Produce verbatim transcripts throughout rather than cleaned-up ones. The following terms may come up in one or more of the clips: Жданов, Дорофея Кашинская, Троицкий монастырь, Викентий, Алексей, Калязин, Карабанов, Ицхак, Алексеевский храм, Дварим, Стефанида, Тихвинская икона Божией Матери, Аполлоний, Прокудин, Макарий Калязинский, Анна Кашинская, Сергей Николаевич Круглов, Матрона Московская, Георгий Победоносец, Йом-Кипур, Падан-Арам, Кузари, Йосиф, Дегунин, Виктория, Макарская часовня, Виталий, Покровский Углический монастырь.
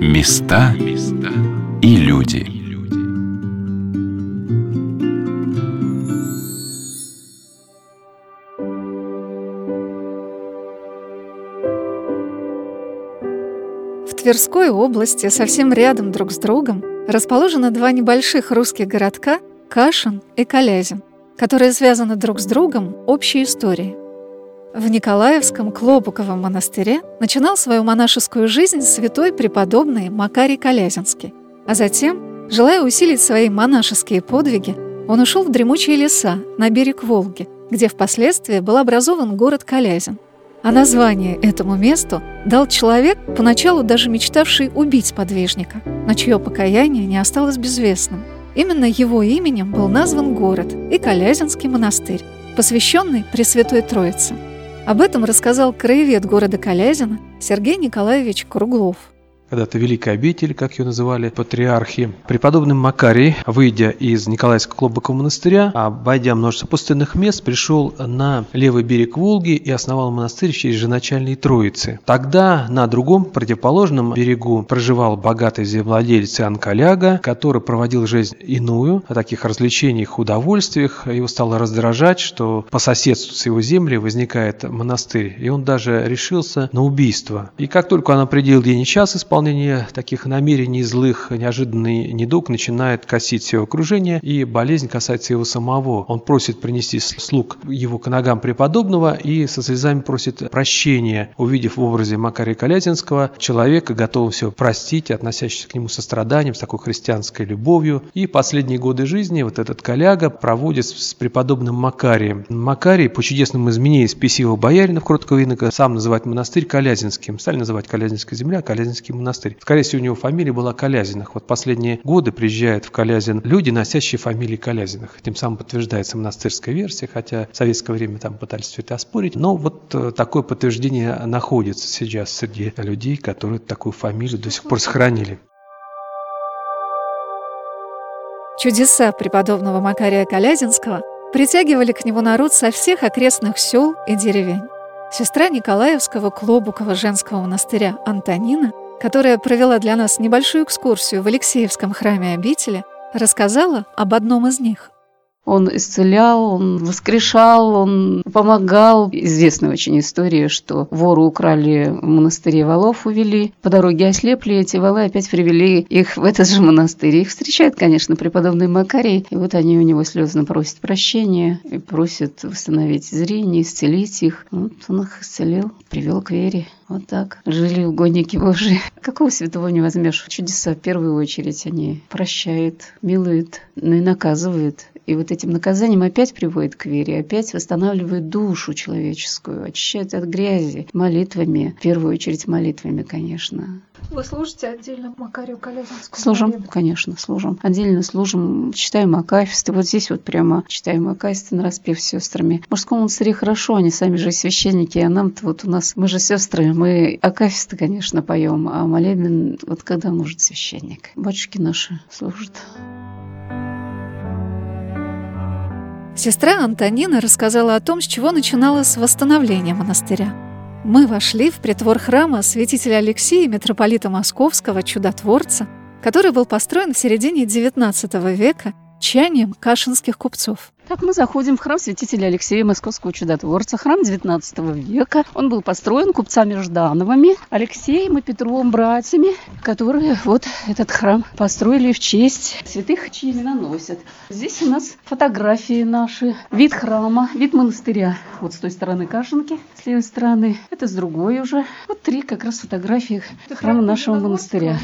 Места и люди. В Тверской области, совсем рядом друг с другом, расположено два небольших русских городка Кашин и Калязин, которые связаны друг с другом общей историей. В Николаевском Клобуковом монастыре начинал свою монашескую жизнь святой преподобный Макарий Калязинский, а затем, желая усилить свои монашеские подвиги, он ушел в дремучие леса на берег Волги, где впоследствии был образован город Калязин. А название этому месту дал человек, поначалу даже мечтавший убить подвижника, но чье покаяние не осталось безвестным. Именно его именем был назван город и Калязинский монастырь, посвященный Пресвятой Троице. Об этом рассказал краевед города Калязина Сергей Николаевич Круглов. Когда-то Великая обитель, как ее называли патриархи, преподобный Макарий, выйдя из Николаевского Клобукового монастыря, обойдя множество пустынных мест, пришел на левый берег Волги и основал монастырь в честь Живоначальной Троицы. Тогда на другом, противоположном берегу проживал богатый земледелец Анкаляга, который проводил жизнь иную, о таких развлечениях, удовольствиях. Его стало раздражать, что по соседству с его землей возникает монастырь, и он даже решился на убийство. И как только он определил день и час исполнения таких намерений злых, неожиданный недуг начинает косить все окружение, и болезнь касается его самого. Он просит принести слуг его к ногам преподобного и со слезами просит прощения, увидев в образе Макария Калязинского человека, готового все простить, относящегося к нему состраданием, с такой христианской любовью. И последние годы жизни вот этот Коляга проводит с преподобным Макарием. Макарий, по чудесному изменению из писивого боярина в кроткого инока, сам называет монастырь Калязинским. Стали называть Калязинская земля, Калязинский монастырь. Скорее всего, у него фамилия была Калязиных. Вот последние годы приезжают в Калязин люди, носящие фамилии Калязиных. Тем самым подтверждается монастырская версия, хотя в советское время там пытались все это оспорить. Но вот такое подтверждение находится сейчас среди людей, которые такую фамилию до сих пор сохранили. Чудеса преподобного Макария Калязинского притягивали к нему народ со всех окрестных сел и деревень. Сестра Николаевского Клобукова женского монастыря Антонина, которая провела для нас небольшую экскурсию в Алексеевском храме обители, рассказала об одном из них. Он исцелял, он воскрешал, он помогал. Известна очень история, что вору украли в монастыре, волов увели, по дороге ослепли, эти волы опять привели их в этот же монастырь. Их встречает, конечно, преподобный Макарий, и вот они у него слезно просят прощения, и просят восстановить зрение, исцелить их. Вот он их исцелил, привел к вере. Вот так жили угодники Божии. Какого святого не возьмешь? Чудеса в первую очередь они прощают, милуют, но и наказывают. И вот этим наказанием опять приводит к вере, опять восстанавливает душу человеческую, очищает от грязи молитвами, в первую очередь молитвами, конечно. Вы служите отдельно Макарию Калязинскому? Служим, молитву? Конечно, служим. Отдельно служим, читаем акафисты. Вот здесь вот прямо читаем акафисты на распев с сестрами. В мужском монастыре хорошо, они сами же священники, а нам-то вот у нас, мы же сестры, мы акафисты, конечно, поем, а молебен вот когда может священник. Батюшки наши служат. Сестра Антонина рассказала о том, с чего начиналось восстановление монастыря. Мы вошли в притвор храма святителя Алексея, митрополита Московского, чудотворца, который был построен в середине девятнадцатого века чанием кашинских купцов. Так мы заходим в храм святителя Алексея Московского чудотворца, храм девятнадцатого века. Он был построен купцами Ждановыми, Алексеем и Петровым братьями, которые вот этот храм построили в честь святых, чьи имена носят. Здесь у нас фотографии наши, вид храма, вид монастыря. Вот с той стороны Кашинки, с левой стороны, это с другой уже. Вот три как раз фотографии это храма нашего монастыря.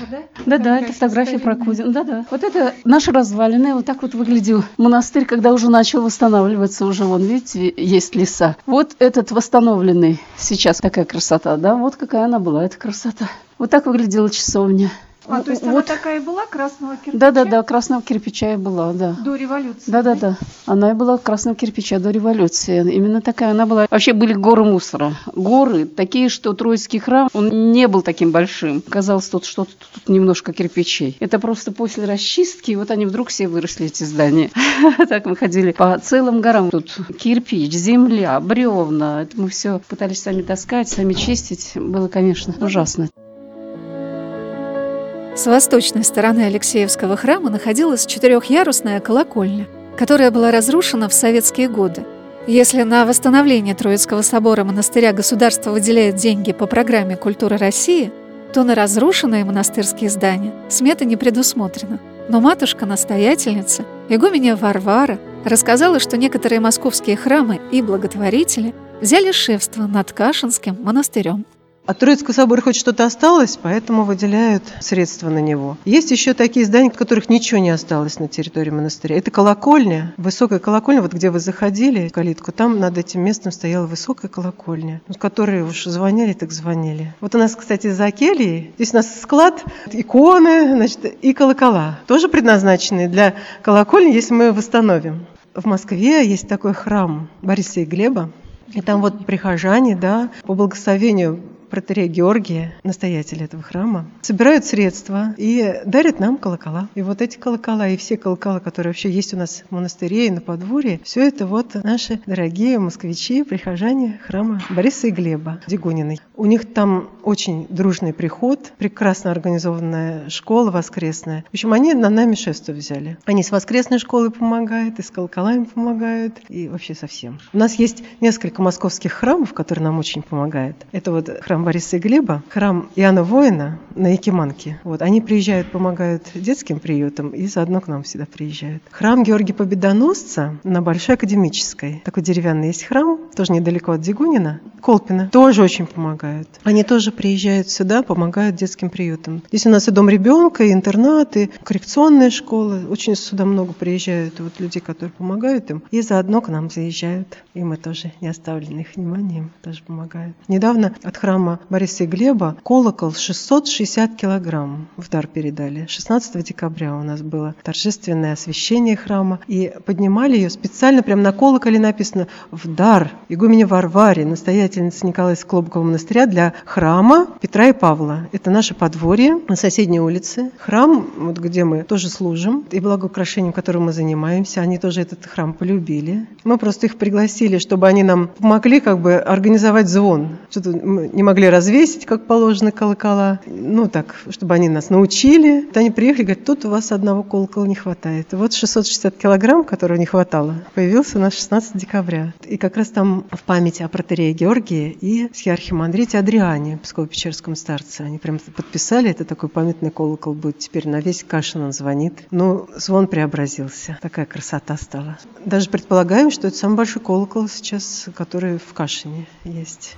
Да, да, это фотография Прокудина. Да, да. Вот это наши развалины. Вот так вот выглядел монастырь, когда уже начал восстанавливаться уже, вон, видите, есть леса. Вот этот восстановленный сейчас, такая красота, да, вот какая она была, эта красота. Вот так выглядела часовня. А, то есть вот. Она такая и была, красного кирпича? Да-да-да, красного кирпича и была, да. До революции? Да-да-да, она и была красного кирпича до революции. Именно такая она была. Вообще были горы мусора. Горы такие, что Троицкий храм, он не был таким большим. Казалось, тут что-то, тут немножко кирпичей. Это просто после расчистки, и вот они вдруг все выросли, эти здания. Так мы ходили по целым горам. Тут кирпич, земля, бревна. Это мы все пытались сами таскать, сами чистить. Было, конечно, ужасно. С восточной стороны Алексеевского храма находилась четырехъярусная колокольня, которая была разрушена в советские годы. Если на восстановление Троицкого собора монастыря государство выделяет деньги по программе «Культура России», то на разрушенные монастырские здания смета не предусмотрена. Но матушка-настоятельница, игуменья Варвара, рассказала, что некоторые московские храмы и благотворители взяли шефство над Кашинским монастырем. От Троицкого собора хоть что-то осталось, поэтому выделяют средства на него. Есть еще такие здания, от которых ничего не осталось на территории монастыря. Это колокольня, высокая колокольня, вот где вы заходили в калитку, там над этим местом стояла высокая колокольня, в которой уж звонили, так звонили. Вот у нас, кстати, за кельей, здесь у нас склад, иконы, значит, и колокола, тоже предназначенные для колокольни, если мы восстановим. В Москве есть такой храм Бориса и Глеба, и там вот прихожане, да, по благословению протоиерея Георгия, настоятель этого храма, собирают средства и дарят нам колокола. И вот эти колокола, и все колокола, которые вообще есть у нас в монастыре и на подворье, все это вот наши дорогие москвичи, прихожане храма Бориса и Глеба Дегуниной. У них там очень дружный приход, прекрасно организованная школа воскресная. В общем, они на нами шефство взяли. Они с воскресной школой помогают, и с колоколами помогают, и вообще совсем. У нас есть несколько московских храмов, которые нам очень помогают. Это вот храм Бориса и Глеба, храм Иоанна Воина на Якиманке. Вот, они приезжают, помогают детским приютам и заодно к нам всегда приезжают. Храм Георгия Победоносца на Большой Академической. Такой деревянный есть храм, тоже недалеко от Дегунина. Колпино тоже очень помогают. Они тоже приезжают сюда, помогают детским приютам. Здесь у нас и дом ребенка, и интернат, и коррекционная школа. Очень сюда много приезжают вот людей, которые помогают им. И заодно к нам заезжают. И мы тоже не оставлены их вниманием, тоже помогают. Недавно от храма Бориса и Глеба колокол шестьсот шестьдесят килограмм в дар передали. шестнадцатого декабря у нас было торжественное освящение храма. И поднимали ее специально, прямо на колоколе написано «в дар игумене Варваре, настоятельнице Николаевского Клобукова монастыря для храма Петра и Павла». Это наше подворье на соседней улице. Храм, вот где мы тоже служим, и благоукрашением, которым мы занимаемся, они тоже этот храм полюбили. Мы просто их пригласили, чтобы они нам помогли как бы организовать звон. Что-то мы не могли могли развесить, как положено, колокола. Ну, так, чтобы они нас научили. Они приехали, говорят, тут у вас одного колокола не хватает. И вот шестьсот шестьдесят килограмм, которого не хватало, появился у нас шестнадцатого декабря. И как раз там в память о протоиерее Георгии и схиархимандрите Адриане, псково-печерском старце. Они прям подписали, это такой памятный колокол будет теперь на весь Кашин, он звонит. Ну, звон преобразился. Такая красота стала. Даже предполагаем, что это самый большой колокол сейчас, который в Кашине есть.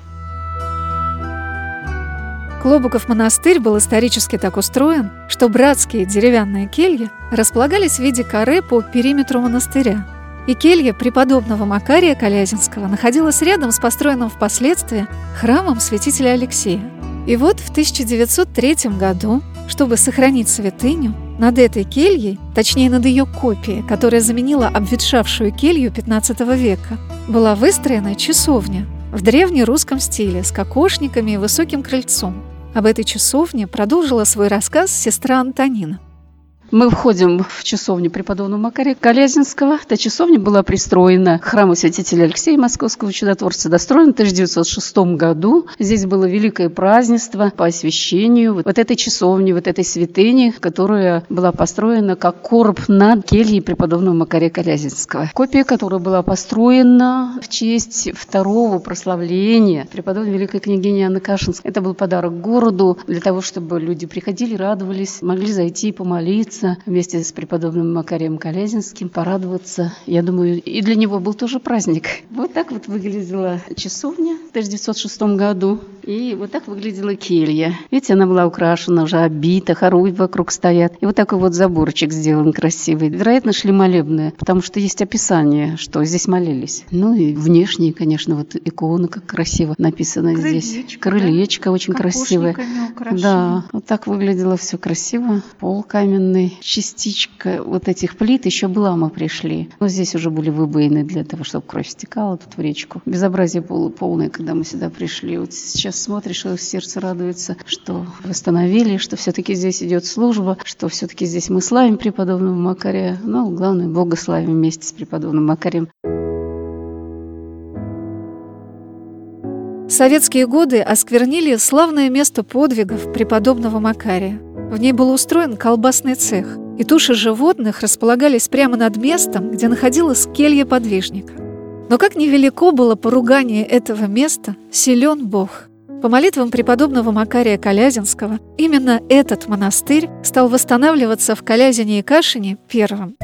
Клобуков монастырь был исторически так устроен, что братские деревянные кельи располагались в виде каре по периметру монастыря. И келья преподобного Макария Калязинского находилась рядом с построенным впоследствии храмом святителя Алексея. И вот в тысяча девятьсот третьем году, чтобы сохранить святыню, над этой кельей, точнее над ее копией, которая заменила обветшавшую келью пятнадцатого века, была выстроена часовня в древнерусском стиле с кокошниками и высоким крыльцом. Об этой часовне продолжила свой рассказ сестра Антонина. Мы входим в часовню преподобного Макария Калязинского. Эта часовня была пристроена к храму святителя Алексея Московского чудотворца, достроена в тысяча девятьсот шестом году. Здесь было великое празднество по освящению вот этой часовни, вот этой святыни, которая была построена как короб над кельей преподобного Макария Калязинского. Копия, которая была построена в честь второго прославления преподобной великой княгини Анны Кашинской. Это был подарок городу для того, чтобы люди приходили, радовались, могли зайти и помолиться вместе с преподобным Макарием Калязинским, порадоваться. Я думаю, и для него был тоже праздник. Вот так вот выглядела часовня в тысяча девятьсот шестом году. И вот так выглядела келья. Видите, она была украшена, уже обита, хоругви вокруг стоят. И вот такой вот заборчик сделан красивый. Вероятно, шли молебные, потому что есть описание, что здесь молились. Ну и внешние, конечно, вот иконы, как красиво написано крылечко, здесь. Крылечко, да? Очень красивое. Да, вот так выглядело все красиво. Пол каменный. Частичка вот этих плит еще была, мы пришли. Но здесь уже были выбоины для того, чтобы кровь стекала тут в речку. Безобразие было полное, когда мы сюда пришли. Вот сейчас смотришь, и сердце радуется, что восстановили, что все-таки здесь идет служба, что все-таки здесь мы славим преподобного Макария. Ну, главное, Бога славим вместе с преподобным Макарием. Советские годы осквернили славное место подвигов преподобного Макария. В ней был устроен колбасный цех, и туши животных располагались прямо над местом, где находилась келья подвижника. Но как невелико было поругание этого места, силен Бог. По молитвам преподобного Макария Калязинского, именно этот монастырь стал восстанавливаться в Калязине и Кашине первым.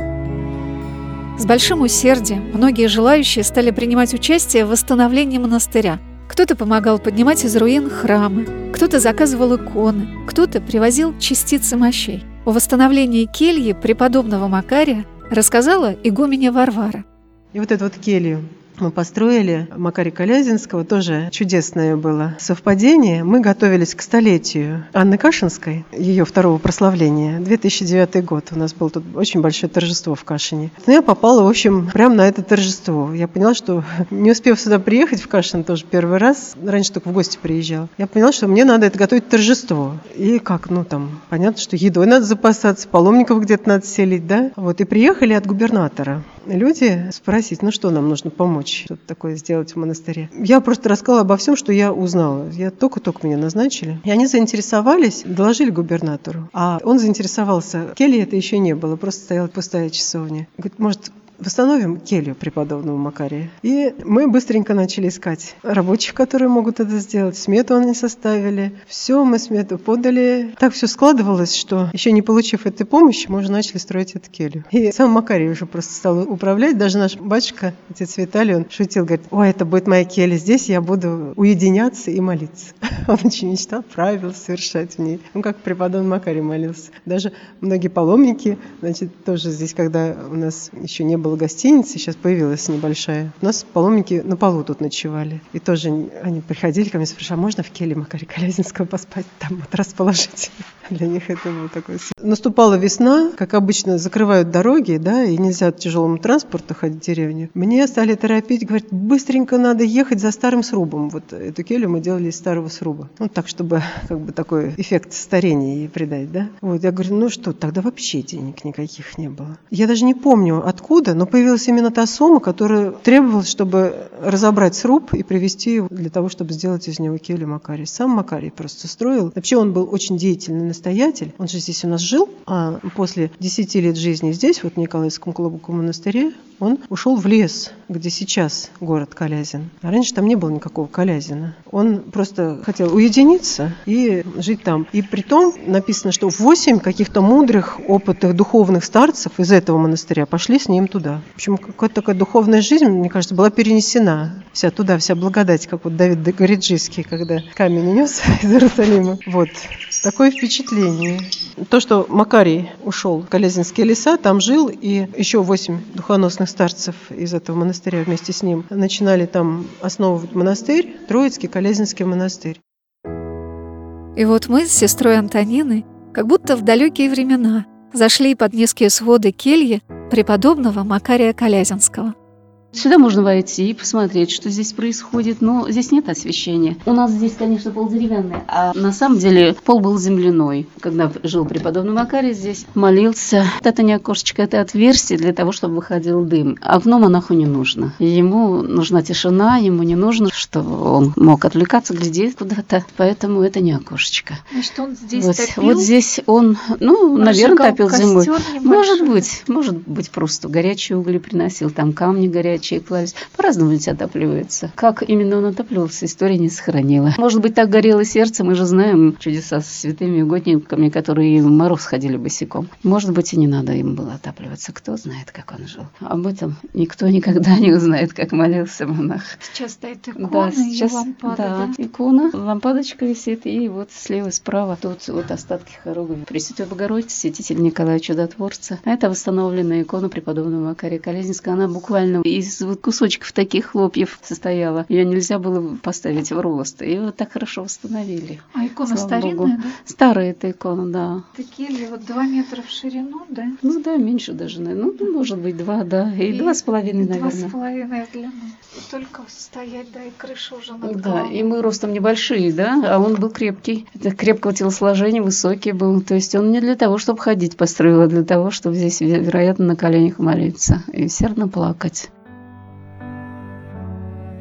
С большим усердием многие желающие стали принимать участие в восстановлении монастыря. Кто-то помогал поднимать из руин храмы, кто-то заказывал иконы, кто-то привозил частицы мощей. О восстановлении кельи преподобного Макария рассказала игуменья Варвара. И вот эту вот келью мы построили Макария Калязинского, тоже чудесное было совпадение. Мы готовились к столетию Анны Кашинской, ее второго прославления, две тысячи девятый год. У нас было тут очень большое торжество в Кашине. Но я попала, в общем, прямо на это торжество. Я поняла, что не успев сюда приехать, в Кашин тоже первый раз, раньше только в гости приезжала, я поняла, что мне надо это готовить торжество. И как, ну там, понятно, что едой надо запасаться, паломников где-то надо селить, да? Вот, и приехали от губернатора люди спросить, ну что нам нужно помочь, что-то такое сделать в монастыре. Я просто рассказала обо всем, что я узнала. Я только-только меня назначили. И они заинтересовались, доложили губернатору. А он заинтересовался. Кельи это еще не было, просто стояла пустая часовня. Говорит, может, восстановим келью преподобного Макария. И мы быстренько начали искать рабочих, которые могут это сделать. Смету они составили. Все, мы смету подали. Так все складывалось, что еще не получив этой помощи, мы уже начали строить эту келью. И сам Макарий уже просто стал управлять. Даже наш батюшка, отец Виталий, он шутил, говорит, ой, это будет моя келья, здесь я буду уединяться и молиться. Он очень мечтал правил совершать в ней. Ну, как преподобный Макарий молился. Даже многие паломники, значит, тоже здесь, когда у нас еще не было гостиница, сейчас появилась небольшая. У нас паломники на полу тут ночевали. И тоже они приходили ко мне и спрашивали, а можно в келье Макария Калязинского поспать, там вот расположить? Для них это было такое. Наступала весна, как обычно, закрывают дороги, да, и нельзя тяжелому транспорту ходить в деревню. Мне стали торопить, говорят, быстренько надо ехать за старым срубом. Вот эту келью мы делали из старого сруба. Ну, так, чтобы как бы такой эффект старения ей придать, да. Вот, я говорю, ну что, тогда вообще денег никаких не было. Я даже не помню, откуда, но появилась именно та сумма, которая требовалась, чтобы разобрать сруб и привезти его для того, чтобы сделать из него келью Макария. Сам Макарий просто строил. Вообще он был очень деятельный настоятель. Он же здесь у нас жил, а после десяти лет жизни здесь, вот в Николаевском Клобуковом монастыре, он ушел в лес, где сейчас город Калязин. А раньше там не было никакого Калязина. Он просто хотел уединиться и жить там. И притом написано, что восемь каких-то мудрых, опытных духовных старцев из этого монастыря пошли с ним туда. В общем, какая-то такая духовная жизнь, мне кажется, была перенесена вся туда, вся благодать, как вот Давид Гориджиский, когда камень унес из Иерусалима. Вот. Такое впечатление. То, что Макарий ушел в Калязинские леса, там жил, и еще восемь духоносных старцев из этого монастыря вместе с ним начинали там основывать монастырь, Троицкий Калязинский монастырь. И вот мы с сестрой Антониной, как будто в далекие времена, зашли под низкие своды кельи преподобного Макария Калязинского. Сюда можно войти и посмотреть, что здесь происходит, но здесь нет освещения. У нас здесь, конечно, пол деревянный, а на самом деле пол был земляной. Когда жил преподобный Макарий, здесь молился. Это не окошечко, это отверстие для того, чтобы выходил дым. Окно монаху не нужно. Ему нужна тишина, ему не нужно, чтобы он мог отвлекаться, глядеть куда-то. Поэтому это не окошечко. Значит, он здесь вот топил? Вот здесь он, ну, а наверное, топил зимой. Может быть, может быть, просто горячие угли приносил, там камни горячие. Клались. По-разному ведь отапливается. Как именно он отапливался, история не сохранила. Может быть, так горело сердце, мы же знаем чудеса с святыми угодниками, которые в мороз ходили босиком. Может быть, и не надо им было отапливаться. Кто знает, как он жил. Об этом никто никогда не узнает, как молился монах. Сейчас стоит икона, да, сейчас, и лампада. Да, да, икона, лампадочка висит, и вот слева и справа тут вот остатки хоругви. Пресвятой Богородицы, святитель Николая Чудотворца. А это восстановленная икона преподобного Макария Калязинского. Она буквально из вот кусочков таких хлопьев состояла. Ее нельзя было поставить в рост. И вот так хорошо восстановили. А икона старинная, да? Старая эта икона, да. Такие ли вот два метра в ширину, да? Ну да, меньше даже, наверное. Ну, может быть, два, да. И, и два с половиной, наверное. Два с половиной в длину. Только стоять, да, и крыша уже над головой. Да, и мы ростом небольшие, да, а он был крепкий. Это крепкого телосложения, высокий был. То есть он не для того, чтобы ходить построил, а для того, чтобы здесь, вероятно, на коленях молиться и усердно плакать.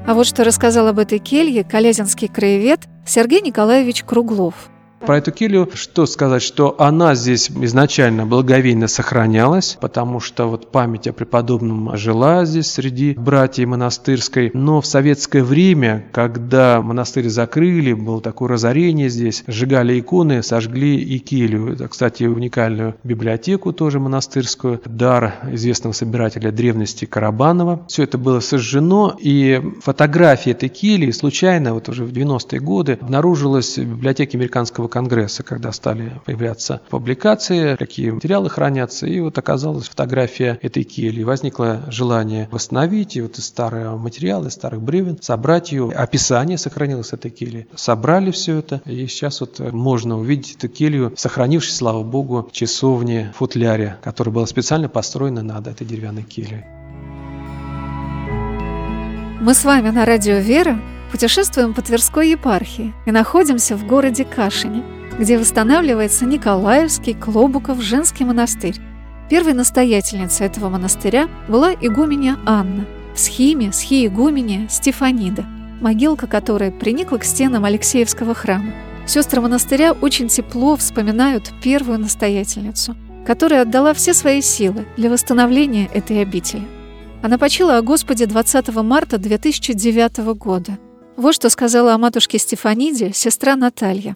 А вот что рассказал об этой келье калязинский краевед Сергей Николаевич Круглов. Про эту келью что сказать, что она здесь изначально благовейно сохранялась, потому что вот память о преподобном жила здесь среди братьев монастырской, но в советское время, когда монастырь закрыли, было такое разорение здесь, сжигали иконы, сожгли и келью. Это, кстати, уникальную библиотеку тоже монастырскую, дар известного собирателя древности Карабанова. Все это было сожжено, и фотографии этой кельи случайно, вот уже в девяностые годы, обнаружилась в библиотеке Американского конгресса, когда стали появляться публикации, какие материалы хранятся, и вот оказалась фотография этой кельи. Возникло желание восстановить, и вот из старого материала, из старых бревен, собрать ее. Описание сохранилось этой кельи. Собрали все это, и сейчас вот можно увидеть эту келью, сохранившись, слава богу, в часовне футляре, которая была специально построена над этой деревянной кельей. Мы с вами на радио «Вера» путешествуем по Тверской епархии и находимся в городе Кашине, где восстанавливается Николаевский Клобуков женский монастырь. Первой настоятельницей этого монастыря была игуменья Анна, схиме, схиигуменья Стефанида, могилка которой приникла к стенам Алексеевского храма. Сестры монастыря очень тепло вспоминают первую настоятельницу, которая отдала все свои силы для восстановления этой обители. Она почила о Господе двадцатого марта две тысячи девятого года. Вот что сказала о матушке Стефаниде сестра Наталья.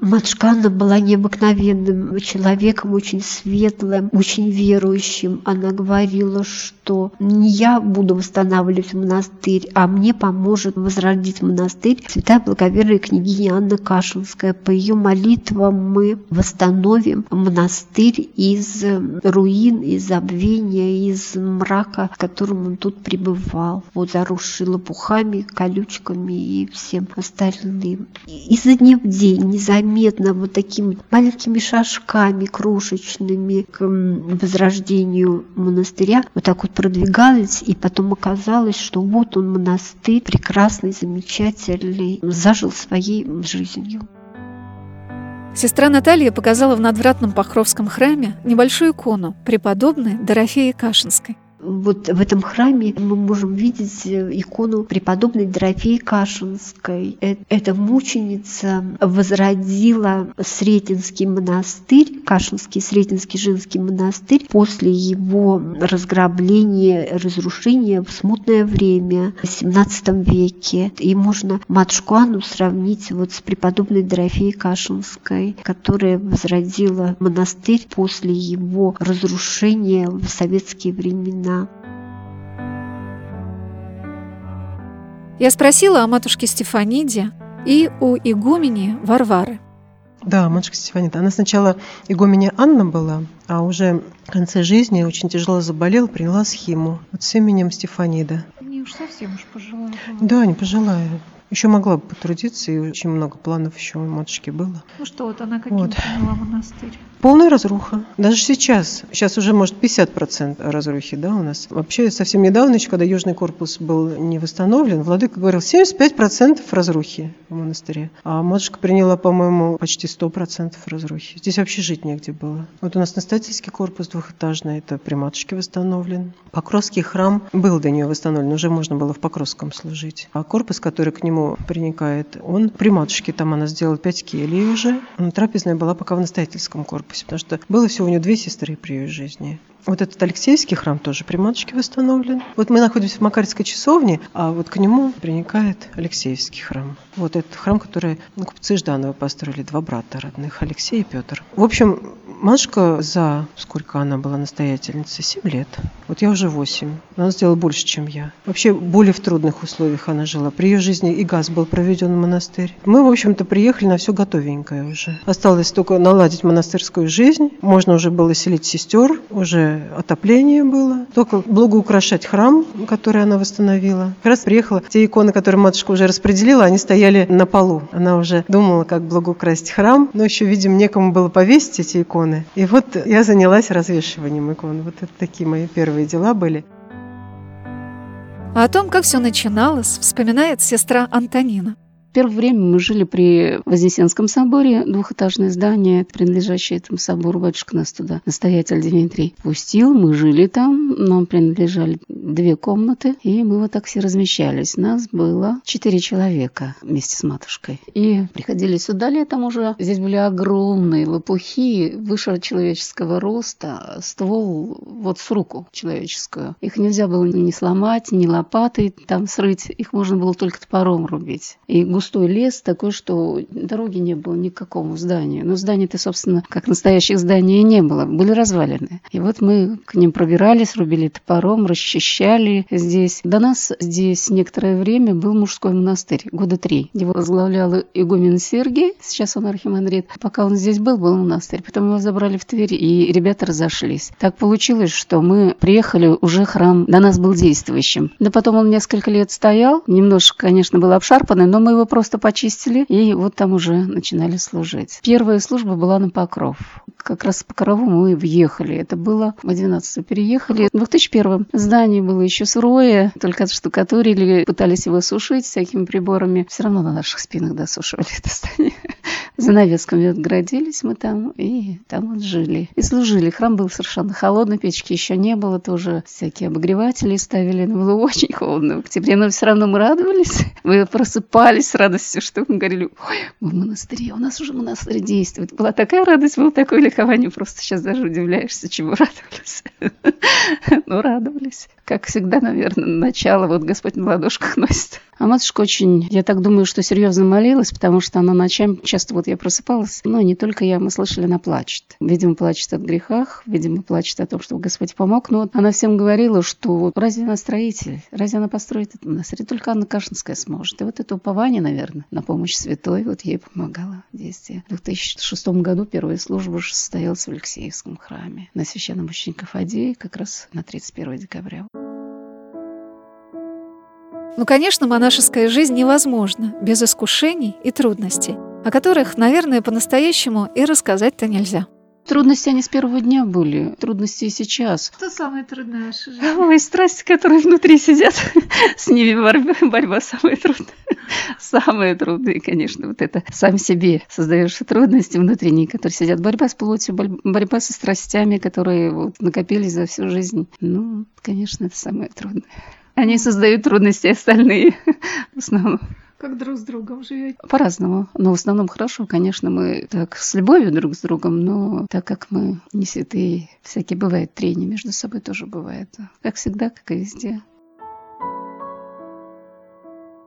Матушка Анна была необыкновенным человеком, очень светлым, очень верующим. Она говорила, что не я буду восстанавливать монастырь, а мне поможет возродить монастырь святая благоверная княгиня Анна Кашинская. По ее молитвам мы восстановим монастырь из руин, из забвения, из мрака, в котором он тут пребывал, вот заросший лопухами, колючками и всем остальным. Изо дня в день, незаметно, вот такими маленькими шажками крошечными к возрождению монастыря вот так вот продвигалась, и потом оказалось, что вот он, монастырь, прекрасный, замечательный, зажил своей жизнью. Сестра Наталья показала в надвратном Покровском храме небольшую икону преподобной Дорофеи Кашинской. Вот в этом храме мы можем видеть икону преподобной Дорофеи Кашинской. Эта мученица возродила Сретенский монастырь, Кашинский Сретенский женский монастырь, после его разграбления, разрушения в смутное время, в семнадцатом веке. И можно матушку Анну сравнить вот с преподобной Дорофеей Кашинской, которая возродила монастырь после его разрушения в советские времена. Я спросила о матушке Стефаниде и у игумени Варвары. Да, матушка Стефанида. Она сначала игуменья Анна была, а уже в конце жизни очень тяжело заболела, приняла схиму вот с именем Стефанида. Не уж совсем уж пожилая была. Да, не пожилая. Еще могла бы потрудиться, и очень много планов еще у матушки было. Ну что, вот она каким-то вот. Приняла монастырь. Полная разруха. Даже сейчас. Сейчас уже, может, пятьдесят процентов разрухи, да, у нас. Вообще, совсем недавно еще, когда Южный корпус был не восстановлен, владыка говорил, семьдесят пять процентов разрухи в монастыре. А матушка приняла, по-моему, почти сто процентов разрухи. Здесь вообще жить негде было. Вот у нас настоятельский корпус двухэтажный, это при матушке восстановлен. Покровский храм был до нее восстановлен, уже можно было в Покровском служить. А корпус, который к нему приникает. Он при матушке, там она сделала пять келий уже. Она трапезная была пока в настоятельском корпусе, потому что было всего у нее две сестры при ее жизни. Вот этот Алексеевский храм тоже при матушке восстановлен. Вот мы находимся в Макарской часовне, а вот к нему приникает Алексеевский храм. Вот этот храм, который ну, купцы Жданова построили, два брата родных, Алексей и Петр. В общем, матушка за... Сколько она была настоятельницей? Семь лет. Вот я уже восемь. Она сделала больше, чем я. Вообще, более в трудных условиях она жила. При ее жизни и газ был проведен в монастырь. Мы, в общем-то, приехали на все готовенькое уже. Осталось только наладить монастырскую жизнь. Можно уже было селить сестер, уже отопление было, только благоукрашать храм, который она восстановила. Как раз приехала, те иконы, которые матушка уже распределила, они стояли на полу. Она уже думала, как благоукрасить храм, но еще, видимо, некому было повесить эти иконы. И вот я занялась развешиванием икон. Вот это такие мои первые дела были. А о том, как все начиналось, вспоминает сестра Антонина. Первое время мы жили при Вознесенском соборе, двухэтажное здание, принадлежащее этому собору. Батюшка нас туда, настоятель Дмитрий, пустил. Мы жили там, нам принадлежали две комнаты, и мы вот так все размещались. Нас было четыре человека вместе с матушкой. И приходили сюда летом уже. Здесь были огромные лопухи выше человеческого роста, ствол вот с руку человеческую. Их нельзя было ни сломать, ни лопатой там срыть. Их можно было только топором рубить. И густой лес такой, что дороги не было ни к какому зданию. Но зданий-то, собственно, как настоящих зданий не было. Были развалины. И вот мы к ним пробирались, рубили топором, расчищали здесь. До нас здесь некоторое время был мужской монастырь, года три. Его возглавлял игумен Сергий, сейчас он архимандрит. Пока он здесь был, был монастырь. Потом его забрали в Тверь, и ребята разошлись. Так получилось, что мы приехали, уже храм до нас был действующим. Да потом он несколько лет стоял, немножко, конечно, был обшарпанный, но мы его просто почистили, и вот там уже начинали служить. Первая служба была на Покров. Как раз с Покрову мы въехали. Это было в двенадцатом переехали. В две тысячи первом здание было еще сырое, только отштукатурили, пытались его сушить всякими приборами. Все равно на наших спинах досушивали это здание. Занавесками отгородились мы там, и там вот жили. И служили. Храм был совершенно холодный, печки еще не было, тоже всякие обогреватели ставили. Но было очень холодно в октябре, но все равно мы радовались. Мы просыпались с радостью, что мы говорили, ой, мы в монастыре, у нас уже монастырь действует. Была такая радость, было такое ликование, просто сейчас даже удивляешься, чему радовались. Но радовались. Как всегда, наверное, начало вот Господь на ладошках носит. А матушка очень, я так думаю, что серьезно молилась, потому что она ночами часто, вот я просыпалась, но не только я, мы слышали, она плачет. Видимо, плачет от грехах, видимо, плачет о том, чтобы Господь помог. Но вот она всем говорила, что вот разве она строитель, разве она построит это монастырь? Только Анна Кашинская сможет. И вот это упование, наверное, на помощь святой, вот ей помогало действие. В две тысячи шестом году первая служба состоялась в Алексеевском храме на священномученика Фадея, как раз на тридцать первое декабря. Ну, конечно, монашеская жизнь невозможна без искушений и трудностей, о которых, наверное, по-настоящему и рассказать-то нельзя. Трудности они с первого дня были, трудности и сейчас. Что самое трудное в нашей жизни? Ой, страсти, которые внутри сидят, с ними борьба, борьба самая трудная. Самые трудные, конечно, вот это сам себе создаешь трудности внутренние, которые сидят. Борьба с плотью, борьба со страстями, которые вот накопились за всю жизнь. Ну, конечно, это самое трудное. Они создают трудности остальные в основном. Как друг с другом живете? По-разному. Но в основном хорошо. Конечно, мы так с любовью друг с другом, но так как мы не святые, всякие бывают трения между собой тоже бывает. Как всегда, как и везде.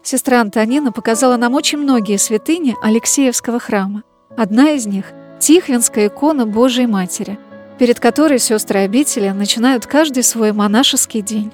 Сестра Антонина показала нам очень многие святыни Алексеевского храма. Одна из них – Тихвинская икона Божией Матери, перед которой сестры обители начинают каждый свой монашеский день.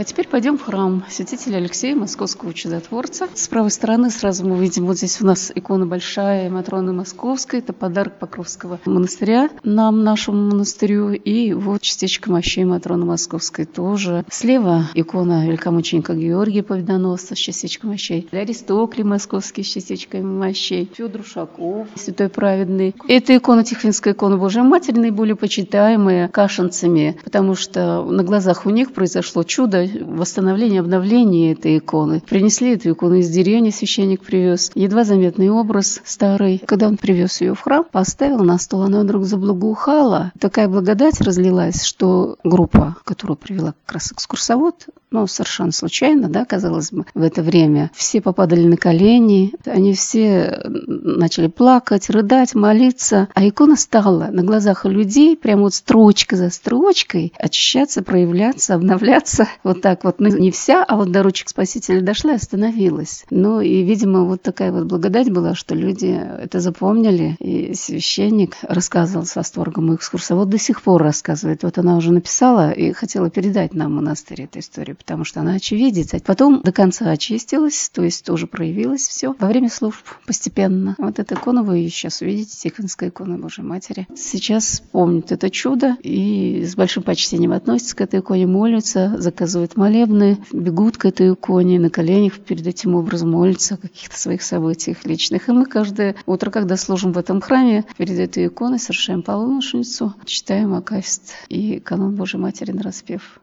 А теперь пойдем в храм святителя Алексея, московского чудотворца. С правой стороны сразу мы видим, вот здесь у нас икона большая Матроны Московской. Это подарок Покровского монастыря нам, нашему монастырю. И вот частичка мощей Матроны Московской тоже. Слева икона великомученика Георгия Победоносца с частичкой мощей. Аристоклий Московский с частичкой мощей. Федор Ушаков, святой праведный. Это икона, Тихвинская икона Божией Матери, наиболее почитаемая кашинцами, потому что на глазах у них произошло чудо, восстановление, обновление этой иконы. Принесли эту икону из деревни, священник привез. Едва заметный образ старый. Когда он привез ее в храм, поставил на стол, она вдруг заблагоухала. Такая благодать разлилась, что группа, которую привела как раз экскурсовод, ну, совершенно случайно, да, казалось бы, в это время, все попадали на колени, они все начали плакать, рыдать, молиться, а икона стала на глазах у людей, прям вот строчка за строчкой, очищаться, проявляться, обновляться. Вот так вот, ну, не вся, а вот до ручек Спасителя дошла и остановилась. Ну, и, видимо, вот такая вот благодать была, что люди это запомнили. И священник рассказывал с восторгом, и экскурсовод до сих пор рассказывает. Вот она уже написала и хотела передать нам в монастырь эту историю, потому что она очевидец. А потом до конца очистилась, то есть тоже проявилось все во время служб постепенно. Вот эта икона, вы сейчас увидите, Тихвинская икона Божией Матери. Сейчас помнят это чудо и с большим почтением относятся к этой иконе, молятся, заказывают молебны, бегут к этой иконе, на коленях перед этим образом молятся о каких-то своих событиях личных. И мы каждое утро, когда служим в этом храме, перед этой иконой совершаем полуношницу, читаем акафист и канон Божией Матери нараспев.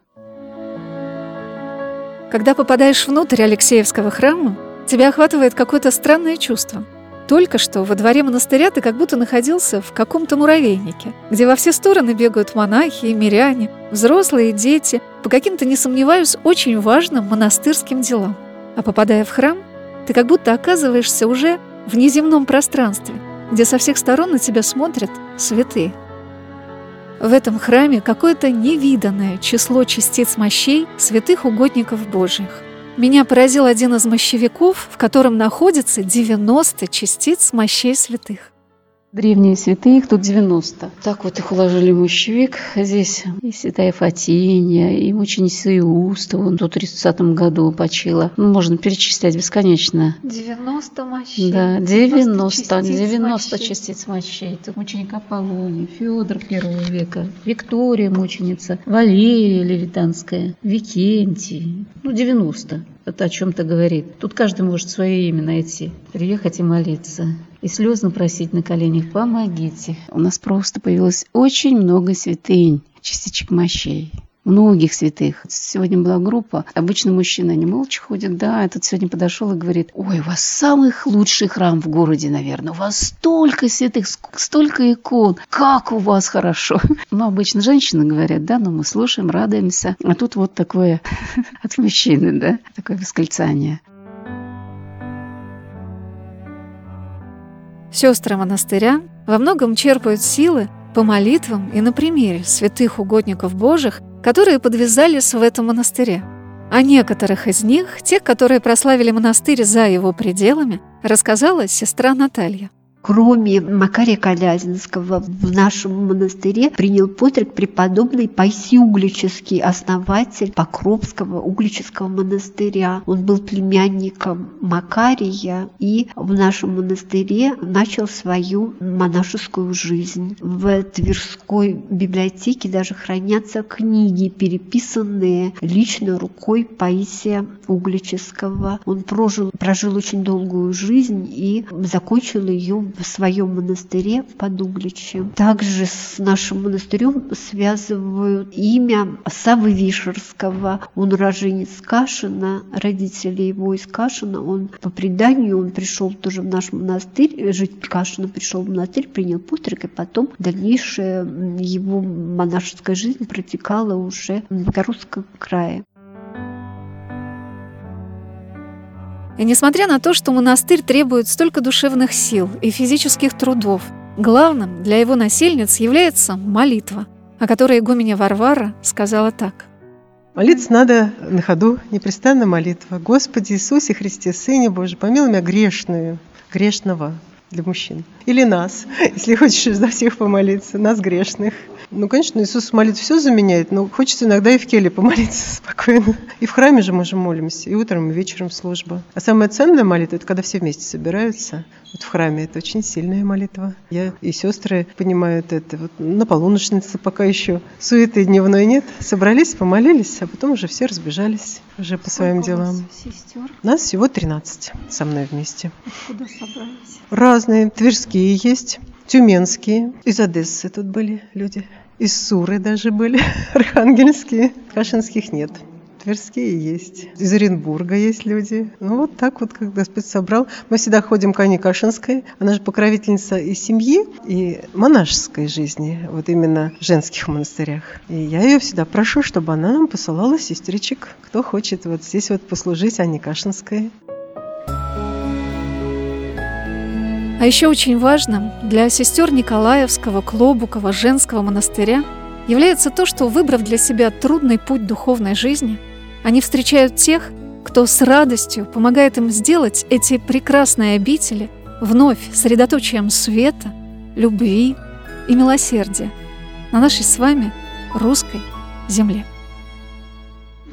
Когда попадаешь внутрь Алексеевского храма, тебя охватывает какое-то странное чувство. Только что во дворе монастыря ты как будто находился в каком-то муравейнике, где во все стороны бегают монахи и миряне, взрослые и дети, по каким-то, не сомневаюсь, очень важным монастырским делам. А попадая в храм, ты как будто оказываешься уже в неземном пространстве, где со всех сторон на тебя смотрят святые. В этом храме какое-то невиданное число частиц мощей святых угодников Божьих. Меня поразил один из мощевиков, в котором находится девяносто частиц мощей святых. Древние святые, их тут девяносто. Так вот их уложили в мощевик. Здесь и святая Фатиния, и мученица Иуста, вон до тридцатом году почила. Ну, можно перечислять бесконечно. девяносто мощей. Да, девяносто, девяносто частиц, девяносто мощей. частиц мощей. Тут мученик Аполлоний, Федор первого века, Виктория мученица, Валерия Левитанская, Викентий. Ну, девяносто. Это о чем-то говорит. Тут каждый может свое имя найти, приехать и молиться, и слезно просить на коленях: «Помогите». У нас просто появилось очень много святынь, частичек мощей. Многих святых. Сегодня была группа. Обычно мужчина, они молча ходят. Да, этот сегодня подошел и говорит: «Ой, у вас самый лучший храм в городе, наверное. У вас столько святых, столько икон. Как у вас хорошо!» Ну, обычно женщины говорят, да, но мы слушаем, радуемся. А тут вот такое от мужчины, да, такое восклицание. Сестры монастыря во многом черпают силы по молитвам и на примере святых угодников Божьих, которые подвязались в этом монастыре. О некоторых из них, тех, которые прославили монастырь за его пределами, рассказала сестра Наталья. Кроме Макария Калязинского, в нашем монастыре принял подвиг преподобный Паисий Углический, основатель Покровского Углического монастыря. Он был племянником Макария и в нашем монастыре начал свою монашескую жизнь. В Тверской библиотеке даже хранятся книги, переписанные лично рукой Паисия Углического. Он прожил, прожил очень долгую жизнь и закончил ее в своем монастыре в Подугличе. Также с нашим монастырем связывают имя Савы Вишерского. Он уроженец Кашина, родители его из Кашина. Он по преданию он пришел тоже в наш монастырь, жить Кашина, пришел в монастырь, принял постриг, и потом дальнейшая его монашеская жизнь протекала уже в Макарском крае. И несмотря на то, что монастырь требует столько душевных сил и физических трудов, главным для его насельниц является молитва, о которой игуменья Варвара сказала так. Молиться надо на ходу, непрестанная молитва. «Господи Иисусе Христе, Сыне Божий, помилуй меня грешную, грешного» для мужчин. Или нас, если хочешь за всех помолиться, нас грешных. Ну, конечно, Иисус молитву все заменяет, но хочется иногда и в келье помолиться спокойно. И в храме же мы же молимся, и утром, и вечером служба. А самая ценная молитва – это когда все вместе собираются. Вот в храме это очень сильная молитва. Я и сестры понимают это. Вот на полуночнице пока еще суеты дневной нет. Собрались, помолились, а потом уже все разбежались уже по своим делам. Сестер? Нас всего тринадцать со мной вместе. Откуда собрались? Разные. Тверские есть, тюменские. Из Одессы тут были люди. Из Суры даже были, архангельские. Кашинских нет. Тверские есть. Из Оренбурга есть люди. Ну, вот так вот, как Господь собрал. Мы всегда ходим к Анне Кашинской. Она же покровительница и семьи, и монашеской жизни, вот именно в женских монастырях. И я ее всегда прошу, чтобы она нам посылала сестричек, кто хочет вот здесь вот послужить Анне Кашинской. А еще очень важным для сестер Николаевского, Клобукова, женского монастыря является то, что, выбрав для себя трудный путь духовной жизни, они встречают тех, кто с радостью помогает им сделать эти прекрасные обители вновь средоточием света, любви и милосердия на нашей с вами русской земле.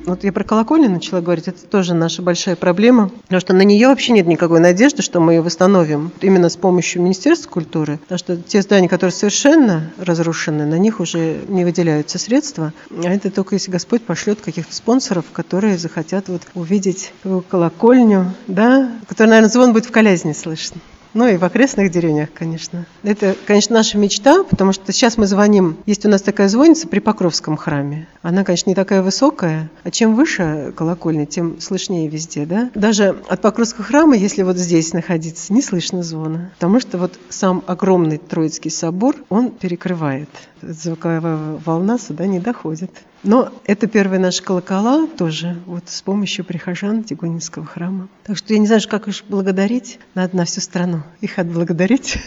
Вот я про колокольню начала говорить, это тоже наша большая проблема, потому что на нее вообще нет никакой надежды, что мы ее восстановим именно с помощью Министерства культуры, потому что те здания, которые совершенно разрушены, на них уже не выделяются средства, а это только если Господь пошлет каких-то спонсоров, которые захотят вот увидеть колокольню, да, которая, наверное, звон будет в Калязине слышен. Ну и в окрестных деревнях, конечно. Это, конечно, наша мечта, потому что сейчас мы звоним. Есть у нас такая звонница при Покровском храме. Она, конечно, не такая высокая. А чем выше колокольня, тем слышнее везде, да? Даже от Покровского храма, если вот здесь находиться, не слышно звона. Потому что вот сам огромный Троицкий собор, он перекрывает. Звуковая волна сюда не доходит. Но это первые наши колокола тоже вот с помощью прихожан Тихвинского храма. Так что я не знаю, как их благодарить. Надо на всю страну их отблагодарить,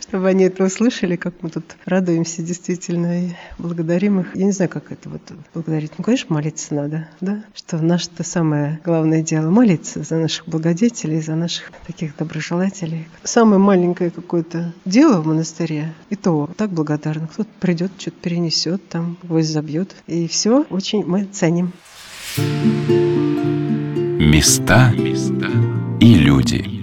чтобы они это услышали, как мы тут радуемся действительно и благодарим их. Я не знаю, как это благодарить. Ну, конечно, молиться надо, да? Что наше-то самое главное дело — молиться за наших благодетелей, за наших таких доброжелателей. Самое маленькое какое-то дело в монастыре, и то так благодарны. Кто-то придет, что-то перенесет, там гвоздь забьет. И все очень мы ценим. Места и люди.